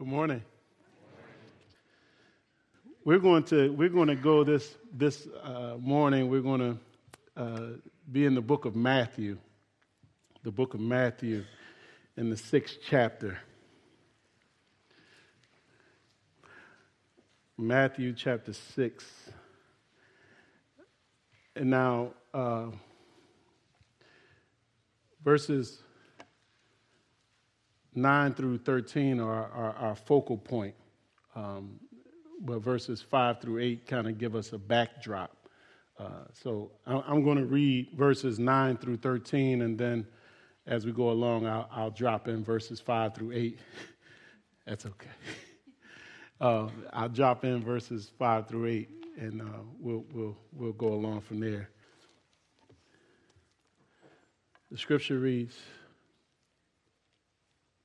Good morning. We're going to go this morning. We're going to be in the book of Matthew, in the 6th chapter. Matthew chapter 6. And now, verses 9 through 13 are our focal point. But verses 5 through 8 kind of give us a backdrop. So I'm going to read verses 9 through 13, and then as we go along, I'll drop in verses 5 through 8. That's okay. I'll drop in verses 5 through 8, and we'll go along from there. The scripture reads,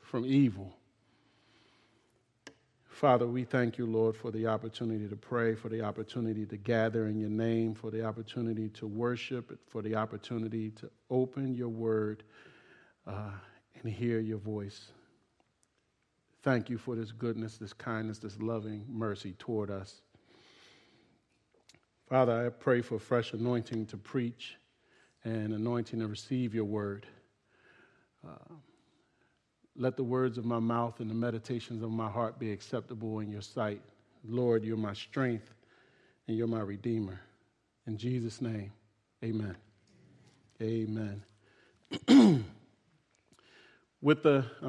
from evil." Father, we thank you, Lord, for the opportunity to pray, for the opportunity to gather in your name, for the opportunity to worship, for the opportunity to open your word and hear your voice. Thank you for this goodness, this kindness, this loving mercy toward us. Father, I pray for fresh anointing to preach and anointing to receive your word. Let the words of my mouth and the meditations of my heart be acceptable in your sight. Lord, you're my strength and you're my redeemer. In Jesus' name, amen. Amen. I'm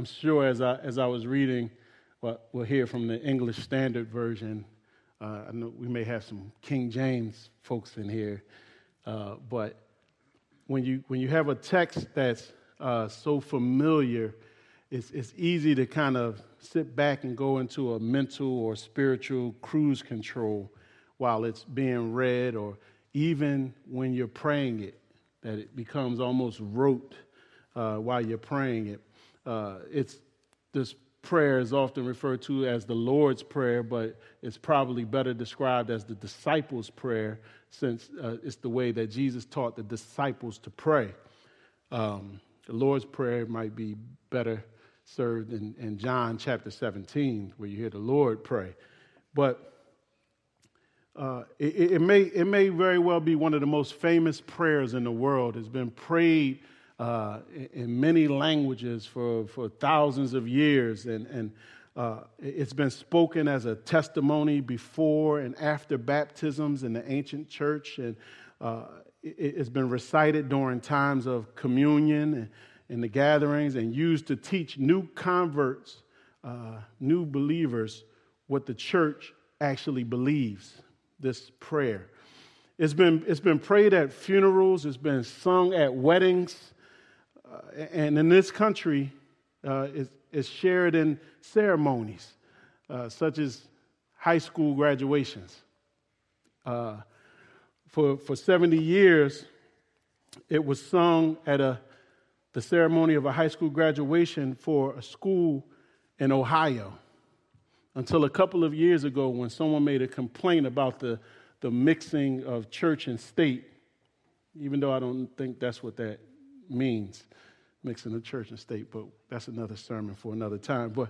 sure as I was reading what we'll hear from the English Standard Version, I know we may have some King James folks in here, but when you have a text that's so familiar, it's easy to kind of sit back and go into a mental or spiritual cruise control while it's being read, or even when you're praying it, that it becomes almost rote while you're praying it. This prayer is often referred to as the Lord's Prayer, but it's probably better described as the disciples' prayer, since it's the way that Jesus taught the disciples to pray. The Lord's Prayer might be better served in John chapter 17, where you hear the Lord pray. But it may very well be one of the most famous prayers in the world. It's been prayed in many languages for thousands of years, and it's been spoken as a testimony before and after baptisms in the ancient church, and it's been recited during times of communion and in the gatherings, and used to teach new converts, new believers, what the church actually believes, this prayer. It's been prayed at funerals, it's been sung at weddings, and in this country, it's shared in ceremonies, such as high school graduations. For 70 years, it was sung at the ceremony of a high school graduation for a school in Ohio, until a couple of years ago when someone made a complaint about the mixing of church and state, even though I don't think that's what that means, mixing of church and state, but that's another sermon for another time. But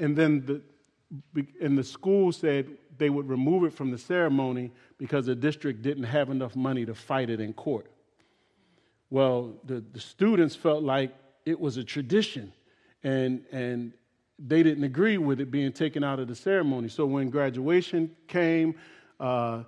and then the school said they would remove it from the ceremony because the district didn't have enough money to fight it in court. Well, the students felt like it was a tradition, and they didn't agree with it being taken out of the ceremony. So when graduation came and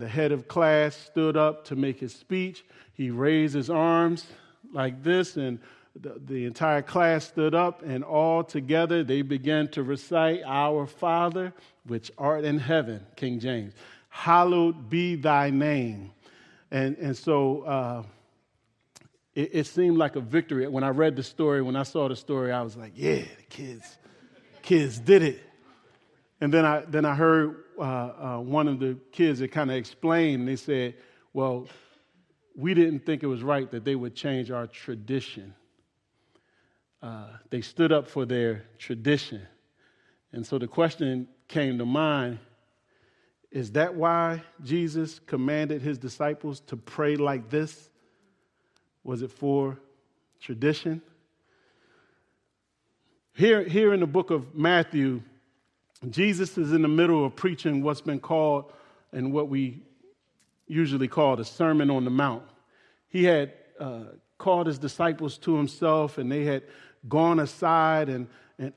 the head of class stood up to make his speech, he raised his arms like this, and the entire class stood up, and all together they began to recite, "Our Father, which art in heaven," King James, "hallowed be thy name." And so... It seemed like a victory. When I saw the story, I was like, yeah, the kids kids did it. And then I heard one of the kids that kind of explained. They said, well, we didn't think it was right that they would change our tradition. They stood up for their tradition. And so the question came to mind, is that why Jesus commanded his disciples to pray like this? Was it for tradition? Here in the book of Matthew, Jesus is in the middle of preaching what's been called and what we usually called the Sermon on the Mount. He had called his disciples to himself, and they had gone aside and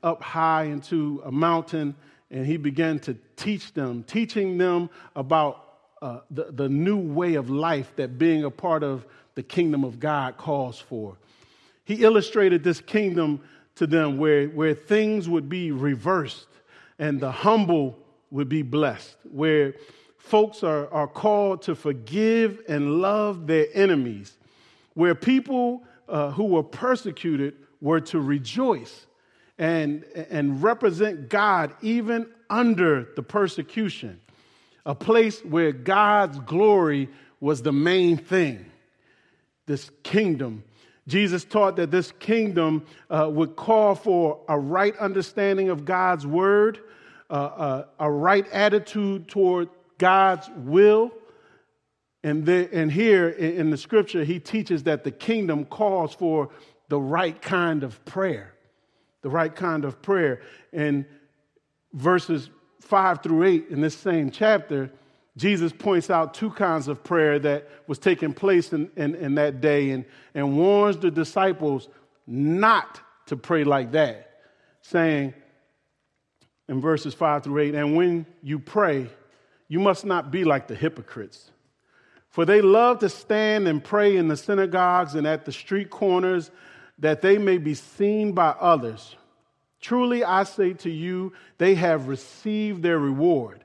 up high into a mountain, and he began to teach them, teaching them about the new way of life that being a part of the kingdom of God calls for. He illustrated this kingdom to them where things would be reversed and the humble would be blessed, where folks are called to forgive and love their enemies, where people who were persecuted were to rejoice and represent God even under the persecution, a place where God's glory was the main thing, this kingdom. Jesus taught that this kingdom would call for a right understanding of God's word, a right attitude toward God's will. And here in the scripture, he teaches that the kingdom calls for the right kind of prayer, the right kind of prayer. And verses 5-8 in this same chapter, Jesus points out two kinds of prayer that was taking place in that day and warns the disciples not to pray like that, saying in verses 5-8, and when you pray, you must not be like the hypocrites, for they love to stand and pray in the synagogues and at the street corners, that they may be seen by others. Truly, I say to you, they have received their reward.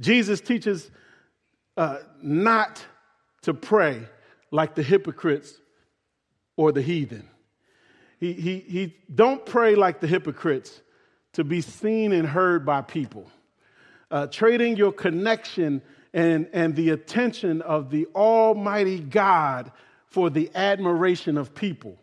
Jesus teaches not to pray like the hypocrites or the heathen. He don't pray like the hypocrites to be seen and heard by people. Trading your connection and the attention of the Almighty God for the admiration of people.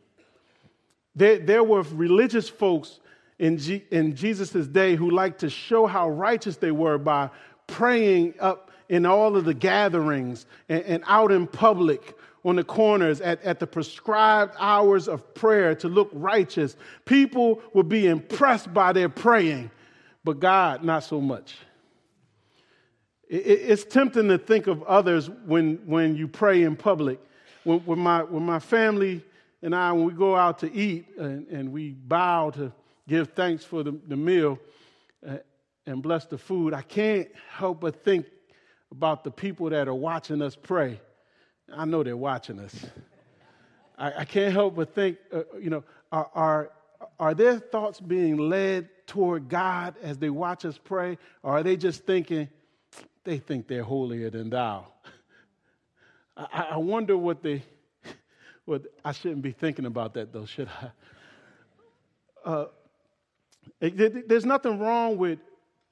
There were religious folks in Jesus' day who liked to show how righteous they were by praying up in all of the gatherings and out in public on the corners at the prescribed hours of prayer to look righteous. People would be impressed by their praying, but God, not so much. It's tempting to think of others when you pray in public. When my family and I, when we go out to eat and we bow to give thanks for the meal and bless the food, I can't help but think about the people that are watching us pray. I know they're watching us. I can't help but think, are their thoughts being led toward God as they watch us pray? Or are they just thinking, they think they're holier than thou? I wonder I shouldn't be thinking about that, though, should I? There's nothing wrong with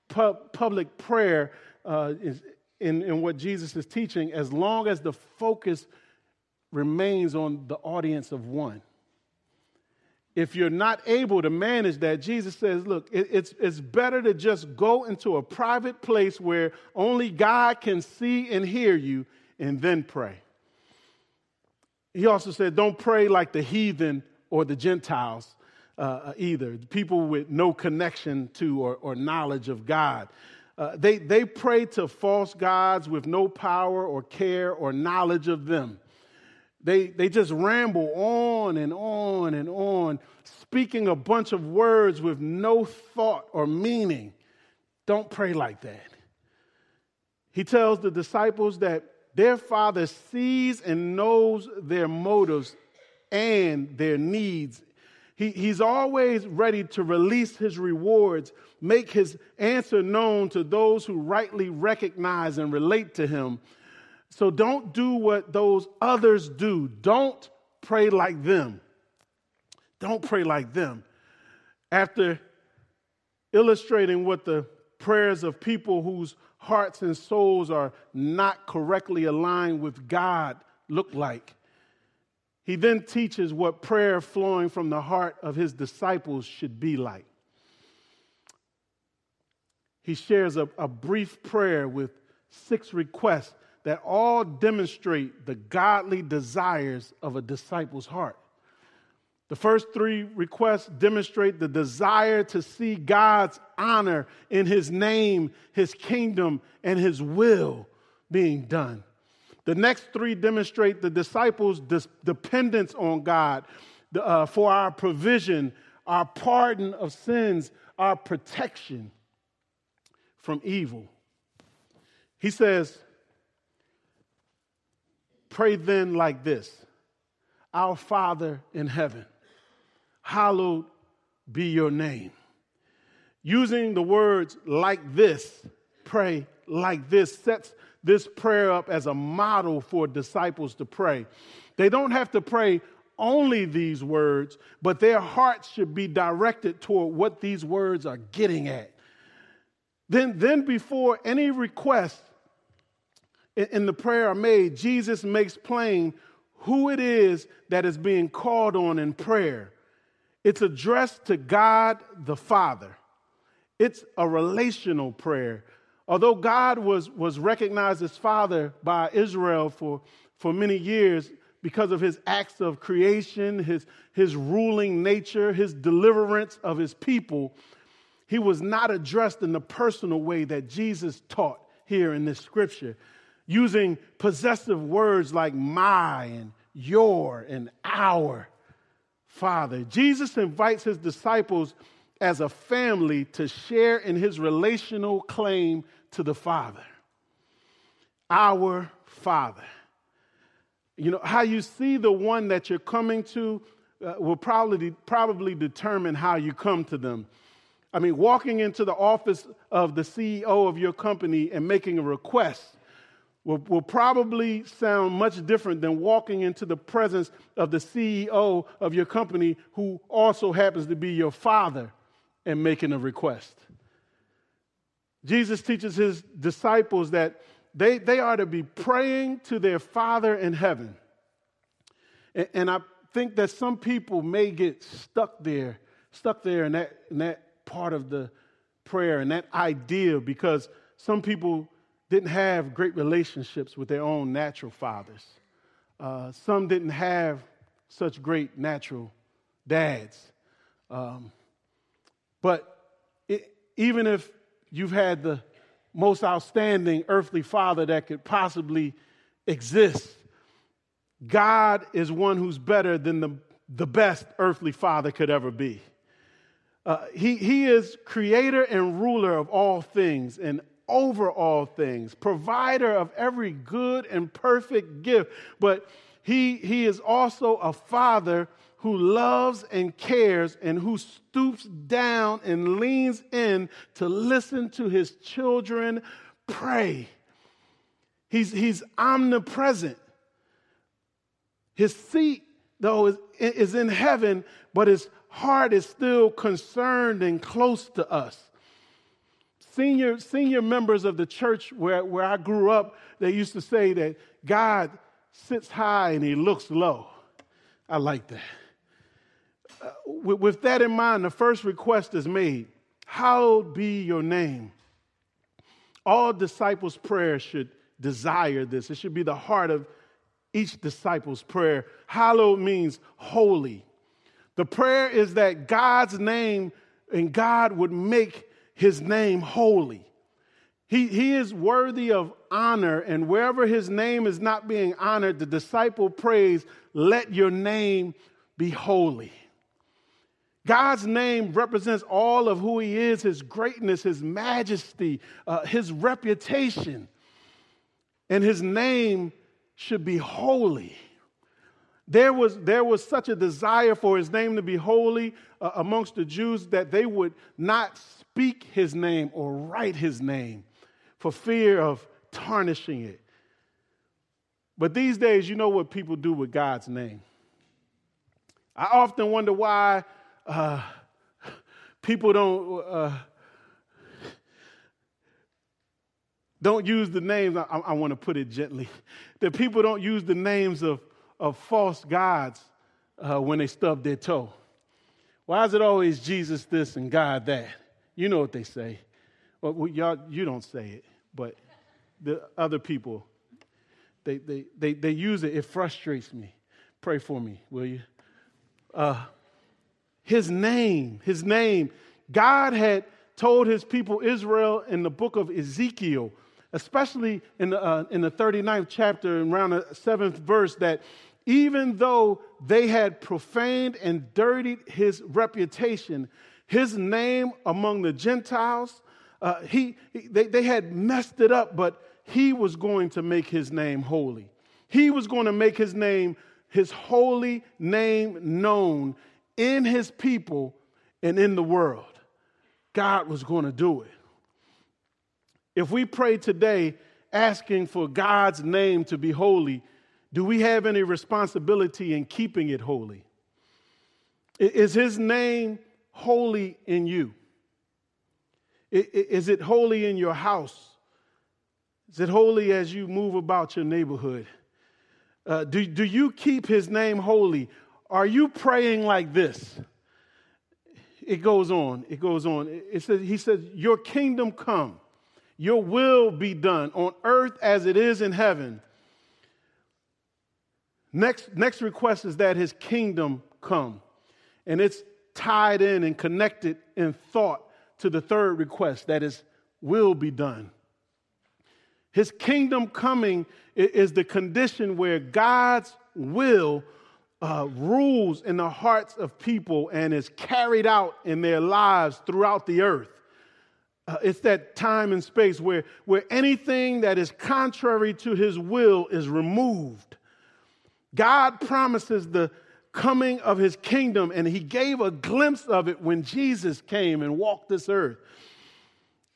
public prayer in what Jesus is teaching, as long as the focus remains on the audience of one. If you're not able to manage that, Jesus says, look, it's better to just go into a private place where only God can see and hear you and then pray. He also said, don't pray like the heathen or the Gentiles either, people with no connection to or knowledge of God. They pray to false gods with no power or care or knowledge of them. They just ramble on and on and on, speaking a bunch of words with no thought or meaning. Don't pray like that. He tells the disciples that their Father sees and knows their motives and their needs. He's always ready to release his rewards, make his answer known to those who rightly recognize and relate to him. So don't do what those others do. Don't pray like them. Don't pray like them. After illustrating what the prayers of people whose hearts and souls are not correctly aligned with God look like, he then teaches what prayer flowing from the heart of his disciples should be like. He shares a brief prayer with 6 requests that all demonstrate the godly desires of a disciple's heart. The first 3 requests demonstrate the desire to see God's honor in his name, his kingdom, and his will being done. The next 3 demonstrate the disciples' dependence on God for our provision, our pardon of sins, our protection from evil. He says, pray then like this: Our Father in heaven, hallowed be your name. Using the words like this, pray like this, sets this prayer up as a model for disciples to pray. They don't have to pray only these words, but their hearts should be directed toward what these words are getting at. Then before any requests in the prayer are made, Jesus makes plain who it is that is being called on in prayer. It's addressed to God the Father. It's a relational prayer. Although God was recognized as Father by Israel for many years because of his acts of creation, his ruling nature, his deliverance of his people, he was not addressed in the personal way that Jesus taught here in this scripture, using possessive words like my and your and our Father. Jesus invites his disciples as a family to share in his relational claim to the Father. Our Father. You know, how you see the one that you're coming to will probably determine how you come to them. I mean, walking into the office of the CEO of your company and making a request will probably sound much different than walking into the presence of the CEO of your company, who also happens to be your Father, and making a request. Jesus teaches his disciples that they are to be praying to their Father in heaven. And I think that some people may get stuck there in that part of the prayer and that idea, because some people didn't have great relationships with their own natural fathers. Some didn't have such great natural dads. But even if you've had the most outstanding earthly father that could possibly exist, God is one who's better than the best earthly father could ever be. He is creator and ruler of all things and over all things, provider of every good and perfect gift. But he is also a Father who loves and cares and who stoops down and leans in to listen to his children pray. He's omnipresent. His seat, though, is in heaven, but his heart is still concerned and close to us. Senior members of the church where I grew up, they used to say that God sits high and he looks low. I like that. With that in mind, the first request is made: hallowed be your name. All disciples' prayer should desire this. It should be the heart of each disciple's prayer. Hallowed means holy. The prayer is that God's name and God would make his name holy. He is worthy of honor, and wherever his name is not being honored, the disciple prays, let your name be holy. God's name represents all of who he is, his greatness, his majesty, his reputation. And his name should be holy. There was such a desire for his name to be holy amongst the Jews that they would not speak his name or write his name for fear of tarnishing it. But these days, you know what people do with God's name. I often wonder why people don't use the names, I want to put it gently, that people don't use the names of false gods when they stub their toe. Why is it always Jesus this and God that? You know what they say. Well, y'all, you don't say it, but the other people, they use it. It frustrates me. Pray for me, will you? His name. God had told his people Israel in the book of Ezekiel, especially in the 39th chapter and around the 7th verse, that even though they had profaned and dirtied his reputation, his name among the Gentiles, they had messed it up, but he was going to make his name holy. He was going to make his name, his holy name, known in his people and in the world. God was going to do it. If we pray today asking for God's name to be holy, do we have any responsibility in keeping it holy? Is his name holy in you? Is it holy in your house? Is it holy as you move about your neighborhood? Do you keep his name holy? Are you praying like this? It goes on. It says, he says, your kingdom come, your will be done on earth as it is in heaven. Next request is that his kingdom come. And it's tied in and connected in thought to the third request, that his will be done. His kingdom coming is the condition where God's will rules in the hearts of people and is carried out in their lives throughout the earth. It's that time and space where anything that is contrary to his will is removed. God promises the coming of his kingdom, and he gave a glimpse of it when Jesus came and walked this earth.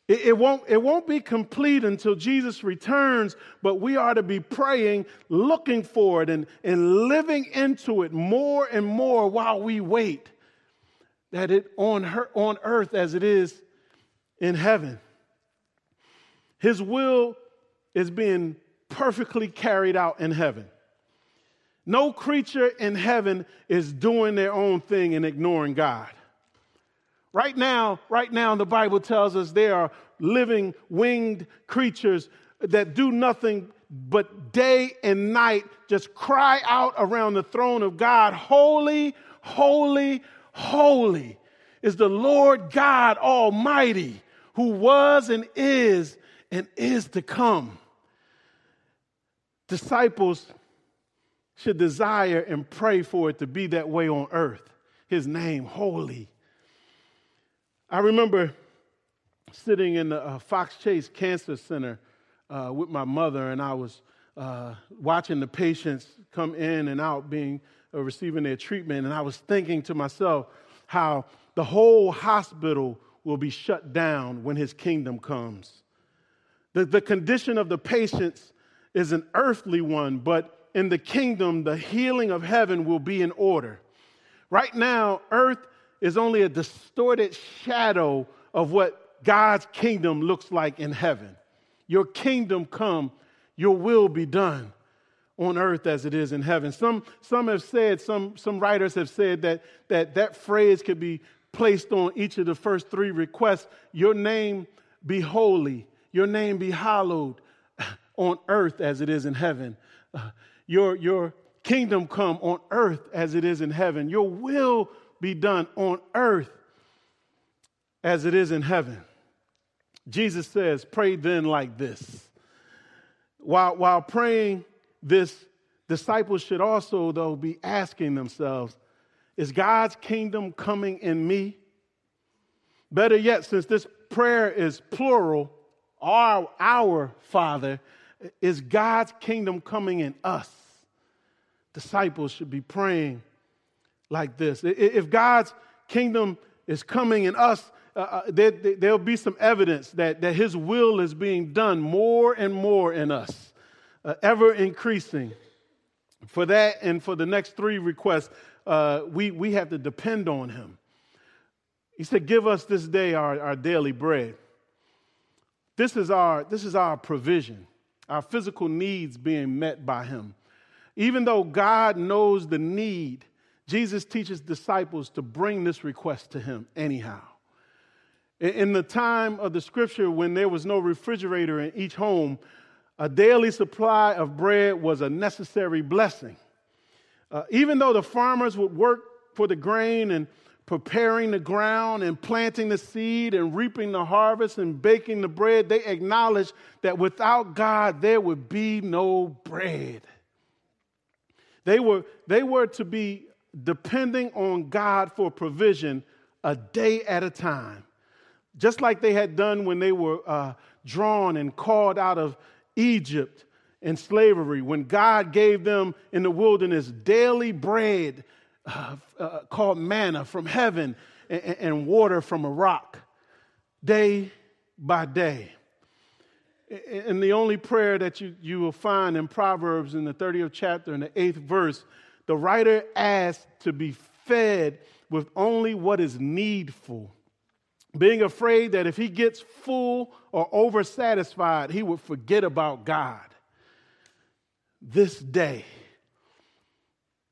It won't be complete until Jesus returns, but we are to be praying, looking for it, and living into it more and more while we wait, that it on earth as it is in heaven. His will is being perfectly carried out in heaven. No creature in heaven is doing their own thing and ignoring God. Right now, the Bible tells us there are living, winged creatures that do nothing but day and night just cry out around the throne of God, holy, holy, holy is the Lord God Almighty, who was and is to come. Disciples should desire and pray for it to be that way on earth. His name, holy. I remember sitting in the Fox Chase Cancer Center with my mother, and I was watching the patients come in and out receiving their treatment, and I was thinking to myself how the whole hospital will be shut down when his kingdom comes. The condition of the patients is an earthly one, but in the kingdom, the healing of heaven will be in order. Right now, earth is only a distorted shadow of what God's kingdom looks like in heaven. Your kingdom come, your will be done on earth as it is in heaven. Some have said, some writers have said that phrase could be placed on each of the first three requests. Your name be holy, your name be hallowed on earth as it is in heaven. Your kingdom come on earth as it is in heaven. Your will be done on earth as it is in heaven. Jesus says, pray then like this. While praying this, disciples should also, though, be asking themselves, Is God's kingdom coming in me? Better yet, since this prayer is plural, our Father, is God's kingdom coming in us? Disciples should be praying like this. If God's kingdom is coming in us, there'll be some evidence that his will is being done more and more in us, ever increasing. For that and for the next three requests, we have to depend on him. He said, give us this day our daily bread. This is our provision, our physical needs being met by him. Even though God knows the need, Jesus teaches disciples to bring this request to him anyhow. In the time of the scripture, when there was no refrigerator in each home, a daily supply of bread was a necessary blessing. Even though the farmers would work for the grain and preparing the ground and planting the seed and reaping the harvest and baking the bread, they acknowledged that without God, there would be no bread. They were to be depending on God for provision a day at a time, just like they had done when they were drawn and called out of Egypt and slavery, when God gave them in the wilderness daily bread called manna from heaven and water from a rock, day by day. And the only prayer that you will find in Proverbs in the 30th chapter and the 8th verse, the writer asks to be fed with only what is needful, being afraid that if he gets full or oversatisfied, he would forget about God. This day.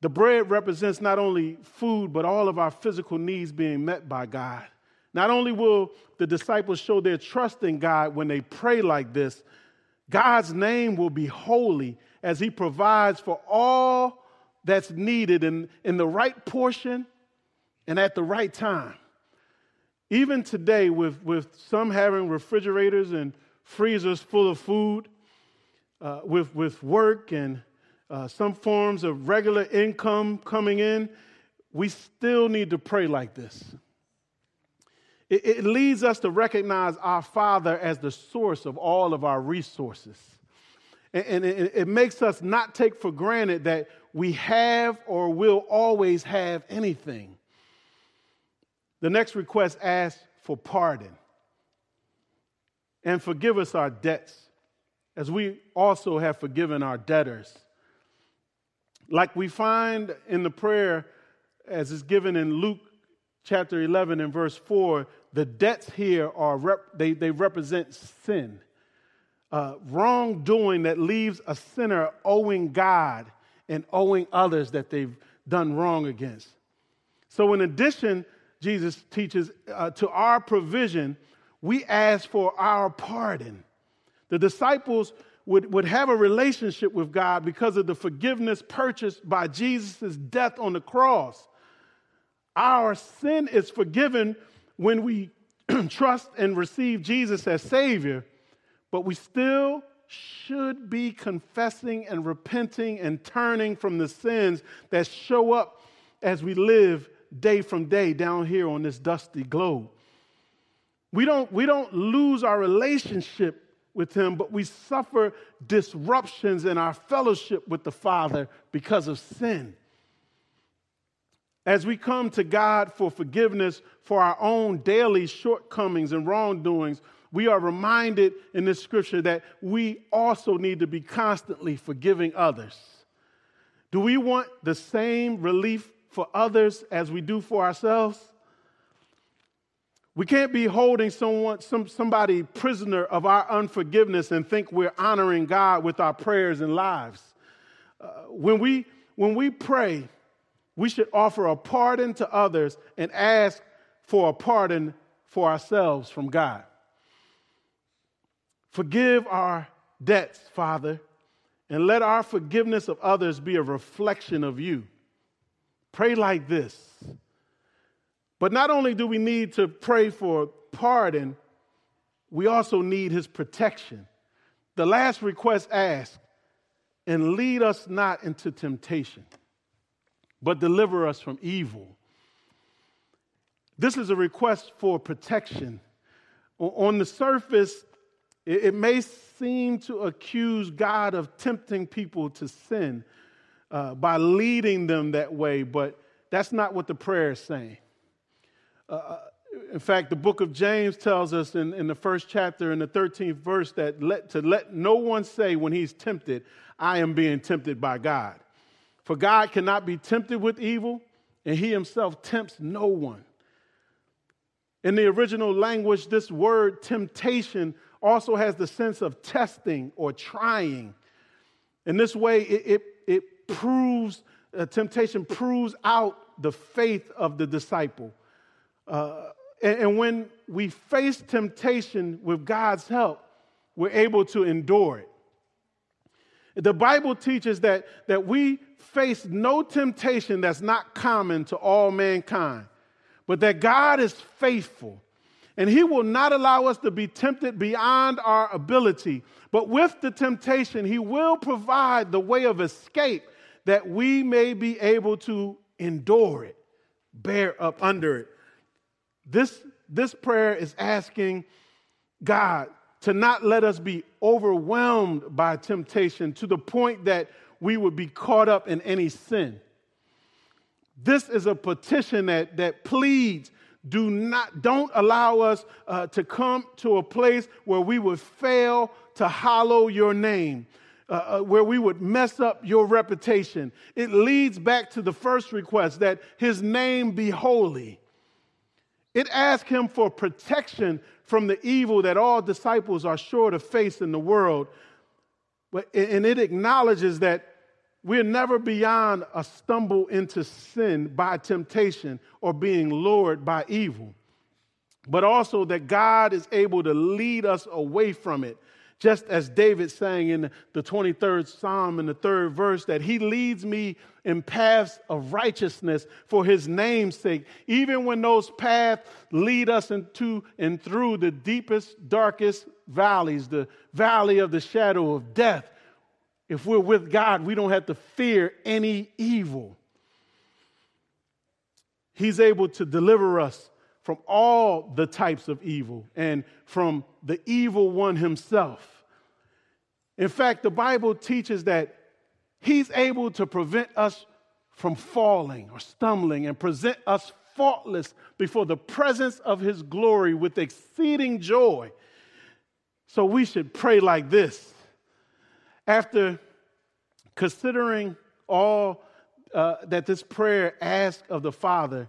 The bread represents not only food, but all of our physical needs being met by God. Not only will the disciples show their trust in God when they pray like this, God's name will be holy as he provides for all that's needed in the right portion and at the right time. Even today, with some having refrigerators and freezers full of food, with work and some forms of regular income coming in, we still need to pray like this. It leads us to recognize our Father as the source of all of our resources. And it makes us not take for granted that we have or will always have anything. The next request asks for pardon and forgive us our debts as we also have forgiven our debtors. Like we find in the prayer as is given in Luke chapter 11 and verse 4, the debts here they represent sin, wrongdoing that leaves a sinner owing God and owing others that they've done wrong against. So in addition, Jesus teaches to our provision, we ask for our pardon. The disciples would have a relationship with God because of the forgiveness purchased by Jesus' death on the cross. Our sin is forgiven when we trust and receive Jesus as Savior, but we still should be confessing and repenting and turning from the sins that show up as we live day from day down here on this dusty globe. We don't lose our relationship with him, but we suffer disruptions in our fellowship with the Father because of sin. As we come to God for forgiveness for our own daily shortcomings and wrongdoings, we are reminded in this scripture that we also need to be constantly forgiving others. Do we want the same relief for others as we do for ourselves? We can't be holding somebody prisoner of our unforgiveness and think we're honoring God with our prayers and lives. When we pray, we should offer a pardon to others and ask for a pardon for ourselves from God. Forgive our debts, Father, and let our forgiveness of others be a reflection of you. Pray like this. But not only do we need to pray for pardon, we also need his protection. The last request asks, and lead us not into temptation. but deliver us from evil. This is a request for protection. On the surface, it may seem to accuse God of tempting people to sin by leading them that way, but that's not what the prayer is saying. In fact, the book of James tells us in the first chapter, in the 13th verse, that let no one say when he's tempted, I am being tempted by God. For God cannot be tempted with evil, and he himself tempts no one. In the original language, this word temptation also has the sense of testing or trying. In this way, it proves, temptation proves out the faith of the disciple. And when we face temptation with God's help, we're able to endure it. The Bible teaches that we face no temptation that's not common to all mankind, but that God is faithful, and he will not allow us to be tempted beyond our ability. But with the temptation, he will provide the way of escape that we may be able to endure it, bear up under it. This prayer is asking God to not let us be overwhelmed by temptation to the point that we would be caught up in any sin. This is a petition that pleads, don't allow us to come to a place where we would fail to hallow your name, where we would mess up your reputation. It leads back to the first request that his name be holy. It asks him for protection from the evil that all disciples are sure to face in the world. And it acknowledges that we're never beyond a stumble into sin by temptation or being lured by evil, but also that God is able to lead us away from it. Just as David sang in the 23rd Psalm in the 3rd verse, that he leads me in paths of righteousness for his name's sake, even when those paths lead us into and through the deepest, darkest valleys, the valley of the shadow of death. If we're with God, we don't have to fear any evil. He's able to deliver us from all the types of evil and from the evil one himself. In fact, the Bible teaches that he's able to prevent us from falling or stumbling and present us faultless before the presence of his glory with exceeding joy. So we should pray like this. After considering all that this prayer asks of the Father,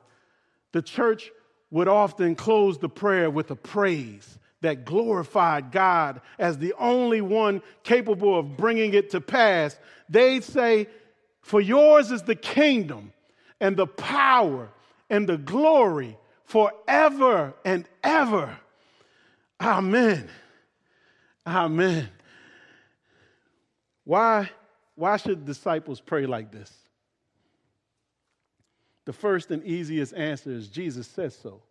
the church would often close the prayer with a praise that glorified God as the only one capable of bringing it to pass. They'd say, "For yours is the kingdom and the power and the glory forever and ever. Amen." Amen. Why should disciples pray like this? The first and easiest answer is Jesus says so.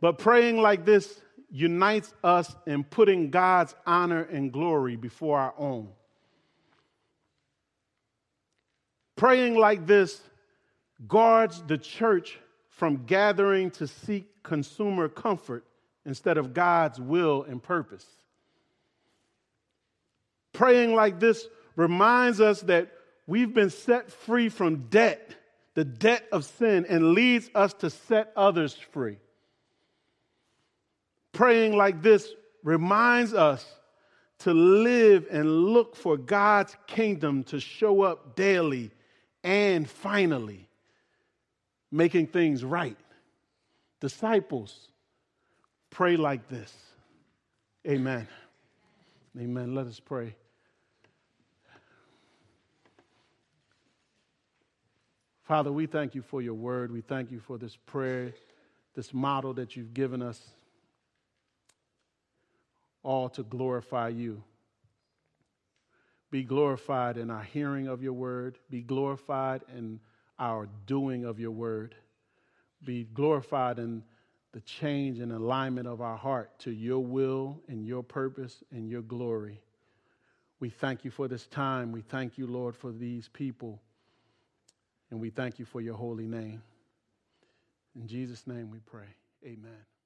But praying like this unites us in putting God's honor and glory before our own. Praying like this guards the church from gathering to seek consumer comfort instead of God's will and purpose. Praying like this reminds us that we've been set free from debt, the debt of sin, and leads us to set others free. Praying like this reminds us to live and look for God's kingdom to show up daily and finally, making things right. Disciples, pray like this. Amen. Amen. Let us pray. Father, we thank you for your word. We thank you for this prayer, this model that you've given us, all to glorify you. Be glorified in our hearing of your word. Be glorified in our doing of your word. Be glorified in the change and alignment of our heart to your will and your purpose and your glory. We thank you for this time. We thank you, Lord, for these people. And we thank you for your holy name. In Jesus' name we pray. Amen.